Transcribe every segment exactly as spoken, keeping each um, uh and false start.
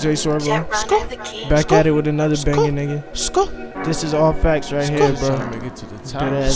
Jay Swervo. Back at it with another banging nigga. This is all facts right here, bro. That's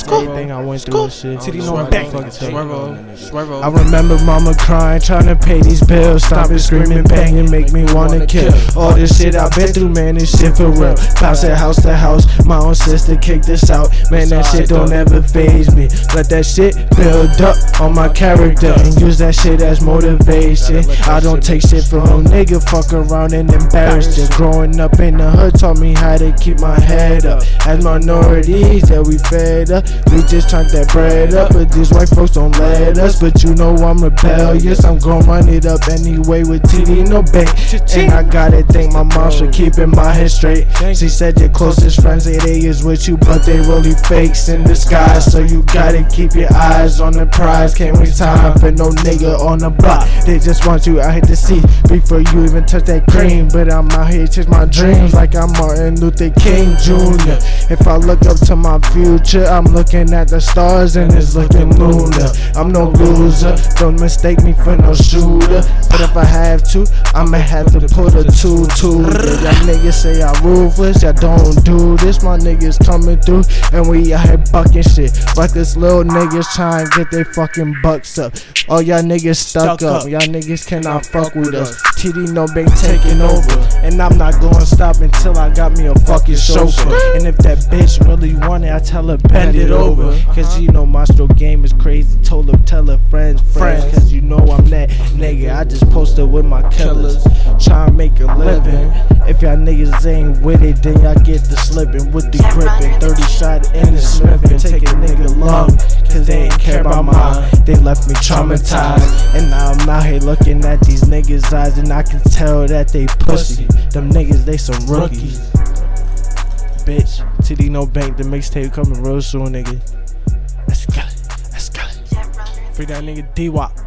everything I went through and shit. T D no bank. I remember mama crying, trying to pay these bills. Stop it, screaming, banging, make me wanna kill. All this shit I've been through, man, this shit for real. Bounce at house to house, my own sister kicked this out. Man, that shit don't ever phase me. Let that shit build up on my character and use that shit as motivation. I don't take shit from no nigga, fuck around and embarrass you. Growing up in the hood taught me how to keep my head up. As minorities that we fed up, we just chunk that bread up, but these white folks don't let us. But you know I'm rebellious, I'm gon' run it up anyway with T D no bank. And I gotta thank my mom for keeping my head straight. She said your closest friends say they is with you, but they really fakes in disguise. So you gotta keep your eyes on the prize. Can't waste time for no nigga on the block. They just want you out here to see before you even touch that cream. But I'm out here to chase my dreams like I'm Martin Luther King Junior If I look up to my future, I'm looking at the stars and it's looking lunar. I'm no loser, don't mistake me for no shooter. But if I have to, I'ma have to put a two-two. Y'all niggas say I'm ruthless, y'all don't do this. My niggas coming through and we out here bucking shit. Buckless little niggas trying to get their fucking bucks up. All y'all niggas stuck up, y'all niggas cannot fuck with us. T D no bank taking over, and I'm not gonna stop until I got me a fucking chauffeur. And if that bitch really want it, I tell her bend it over. Cause you know my stroke game is crazy. Told her tell her friends, friends. Cause you know I'm that nigga. I just posted with my killers, try and make a living. If y'all niggas ain't with it, then y'all get the slipping with the gripping. thirty shot in the sniffing, take a nigga lung. Cause they ain't care about mine, they left me traumatized. And now I'm out here looking at these niggas' eyes, and I can tell that they pussy. Them niggas, they some rookies. Bitch, T D no bank, the mixtape coming real soon, nigga. Let's go, let's go. Free that nigga D-Wop.